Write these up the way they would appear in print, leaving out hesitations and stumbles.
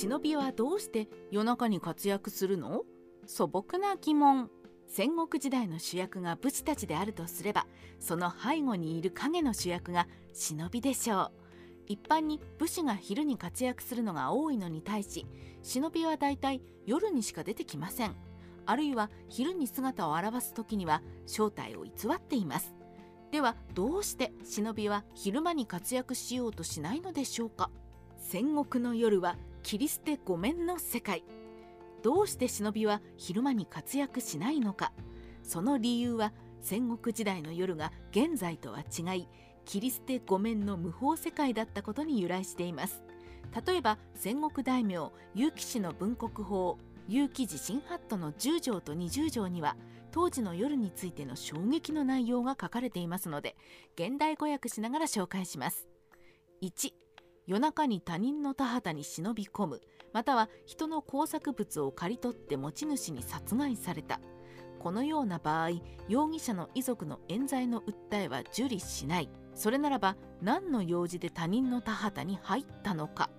忍びはどうして夜中に活躍するの？素朴な疑問。戦国時代の主役が武士たちであるとすれば、その背後にいる影の主役が忍びでしょう。一般に武士が昼に活躍するのが多いのに対し、忍びはだいたい夜にしか出てきません。あるいは昼に姿を現す時には正体を偽っています。ではどうして忍びは昼間に活躍しようとしないのでしょうか。戦国の夜は切り捨て御免の世界。どうして忍びは昼間に活躍しないのか。その理由は戦国時代の夜が現在とは違い、切り捨て御免の無法世界だったことに由来しています。例えば戦国大名結城氏の文国法結城寺新法度の10条と20条には当時の夜についての衝撃の内容が書かれていますので、現代語訳しながら紹介します。1、夜中に他人の田畑に忍び込む、または人の工作物を刈り取って持ち主に殺害された。このような場合、容疑者の遺族の冤罪の訴えは受理しない。それならば何の用事で他人の田畑に入ったのか。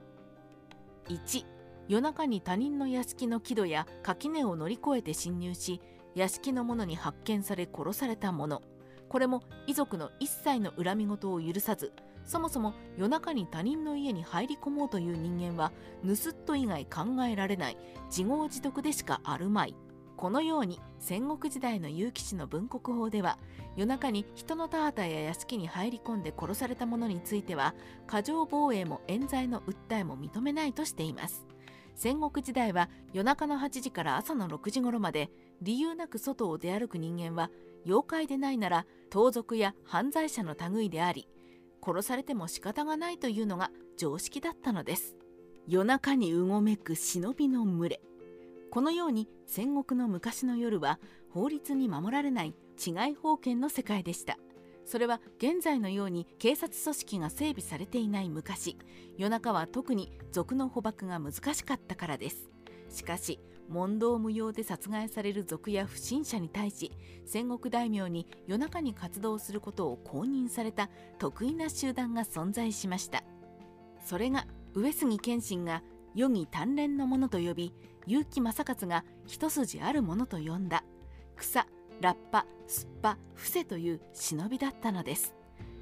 1、夜中に他人の屋敷の木戸や垣根を乗り越えて侵入し、屋敷の者に発見され殺された者。これも遺族の一切の恨み事を許さず、そもそも夜中に他人の家に入り込もうという人間は盗っ人以外考えられない、自業自得でしかあるまい。このように戦国時代の結城氏の文国法では、夜中に人の田畑や屋敷に入り込んで殺された者については過剰防衛も冤罪の訴えも認めないとしています。戦国時代は夜中の8時から朝の6時頃まで、理由なく外を出歩く人間は妖怪でないなら盗賊や犯罪者の類であり、殺されても仕方がないというのが常識だったのです。夜中にうごめく忍びの群れ。このように戦国の昔の夜は法律に守られない治外法権の世界でした。それは現在のように警察組織が整備されていない昔、夜中は特に賊の捕獲が難しかったからです。しかし問答無用で殺害される賊や不審者に対し、戦国大名に夜中に活動することを公認された特異な集団が存在しました。それが上杉謙信が夜義鍛錬の者と呼び、結城正勝が一筋ある者と呼んだ草、ラッパ、すっぱ、伏せという忍びだったのです。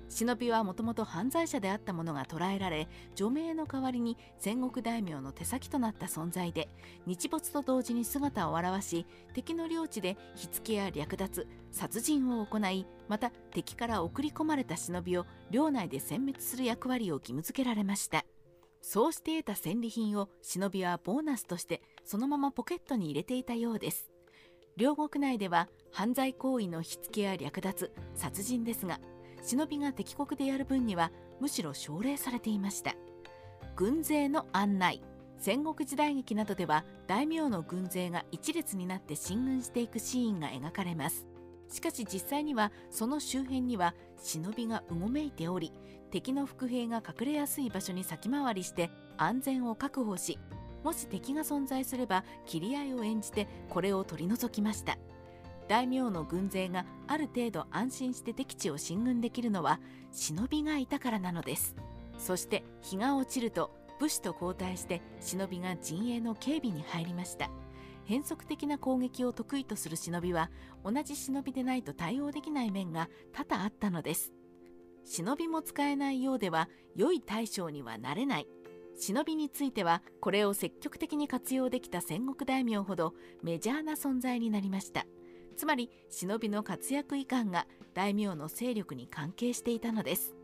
忍びはもともと犯罪者であったものが捕らえられ、除名の代わりに戦国大名の手先となった存在で、日没と同時に姿を現し、敵の領地で火付けや略奪、殺人を行い、また敵から送り込まれた忍びを領内で殲滅する役割を義務付けられました。そうして得た戦利品を忍びはボーナスとしてそのままポケットに入れていたようです。領国内では犯罪行為の火付けや略奪、殺人ですが、忍びが敵国でやる分にはむしろ奨励されていました。軍勢の案内。戦国時代劇などでは大名の軍勢が一列になって進軍していくシーンが描かれます。しかし実際にはその周辺には忍びがうごめいており、敵の伏兵が隠れやすい場所に先回りして安全を確保し、もし敵が存在すれば切り合いを演じてこれを取り除きました。大名の軍勢がある程度安心して敵地を進軍できるのは忍びがいたからなのです。そして日が落ちると武士と交代して忍びが陣営の警備に入りました。変則的な攻撃を得意とする忍びは同じ忍びでないと対応できない面が多々あったのです。忍びも使えないようでは良い対象にはなれない。忍びについてはこれを積極的に活用できた戦国大名ほどメジャーな存在になりました。つまり忍びの活躍いかんが大名の勢力に関係していたのです。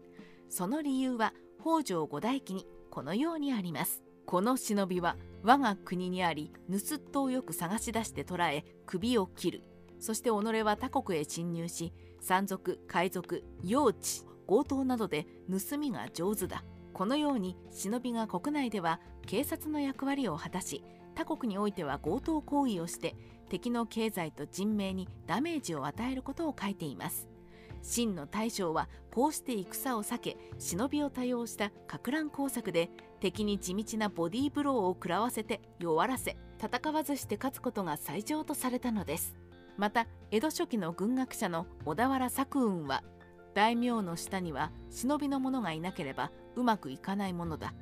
その理由は北条五代記にこのようにあります。この忍びは我が国にあり、盗っ人をよく探し出して捕らえ首を切る。そして己は他国へ侵入し、山賊、海賊、妖地、強盗などで盗みが上手だ。このように忍びが国内では警察の役割を果たし、他国においては強盗行為をして敵の経済と人命にダメージを与えることを書いています。真の大将はこうして戦を避け、忍びを多用したかく乱工作で敵に地道なボディーブローを食らわせて弱らせ、戦わずして勝つことが最上とされたのです。また江戸初期の軍学者の小田原作雲は、大名の下には忍びの者がいなければうまくいかないものだ、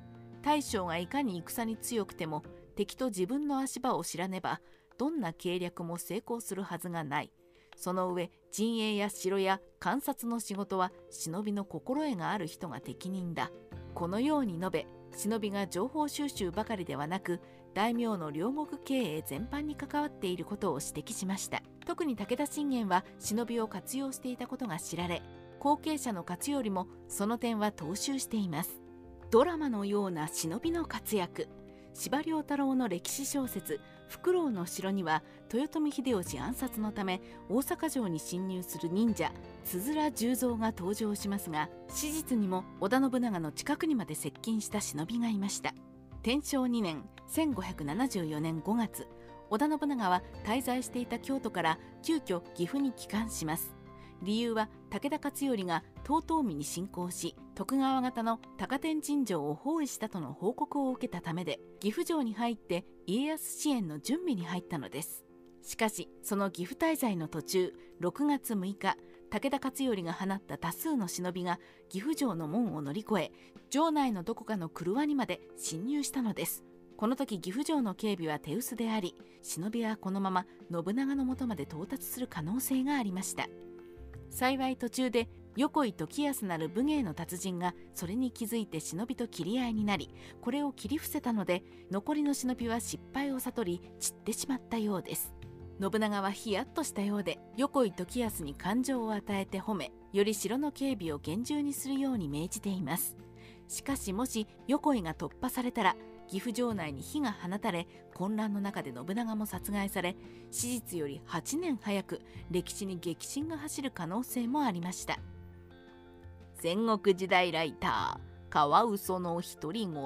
大将がいかに戦に強くても敵と自分の足場を知らねばどんな計略も成功するはずがない。その上陣営や城や観察の仕事は忍びの心得がある人が適任だ。このように述べ、忍びが情報収集ばかりではなく大名の領国経営全般に関わっていることを指摘しました。特に武田信玄は忍びを活用していたことが知られ、後継者の勝頼もその点は踏襲しています。ドラマのような忍びの活躍。司馬遼太郎の歴史小説「フクロウの城」には、豊臣秀吉暗殺のため大阪城に侵入する忍者つづら十蔵が登場しますが、史実にも織田信長の近くにまで接近した忍びがいました。天正2年1574年5月、織田信長は滞在していた京都から急遽岐阜に帰還します。理由は武田勝頼が遠江に侵攻し徳川方の高天神城を包囲したとの報告を受けたためで、岐阜城に入って家康支援の準備に入ったのです。しかしその岐阜滞在の途中、6月6日武田勝頼が放った多数の忍びが岐阜城の門を乗り越え、城内のどこかの郭にまで侵入したのです。この時岐阜城の警備は手薄であり、忍びはこのまま信長のもとまで到達する可能性がありました。幸い途中で横井時康なる武芸の達人がそれに気づいて忍びと切り合いになり、これを切り伏せたので残りの忍びは失敗を悟り散ってしまったようです。信長はヒヤッとしたようで、横井時康に感情を与えて褒め、より城の警備を厳重にするように命じています。しかしもし横井が突破されたら岐阜城内に火が放たれ、混乱の中で信長も殺害され、史実より8年早く歴史に激震が走る可能性もありました。戦国時代ライターカワウソの独り言。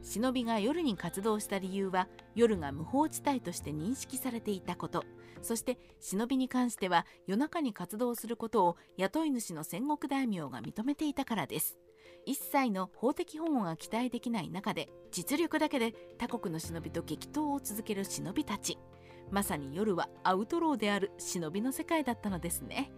忍びが夜に活動した理由は、夜が無法地帯として認識されていたこと、そして忍びに関しては夜中に活動することを雇い主の戦国大名が認めていたからです。一切の法的保護が期待できない中で、実力だけで他国の忍びと激闘を続ける忍びたち。まさに夜はアウトローである忍びの世界だったのですね。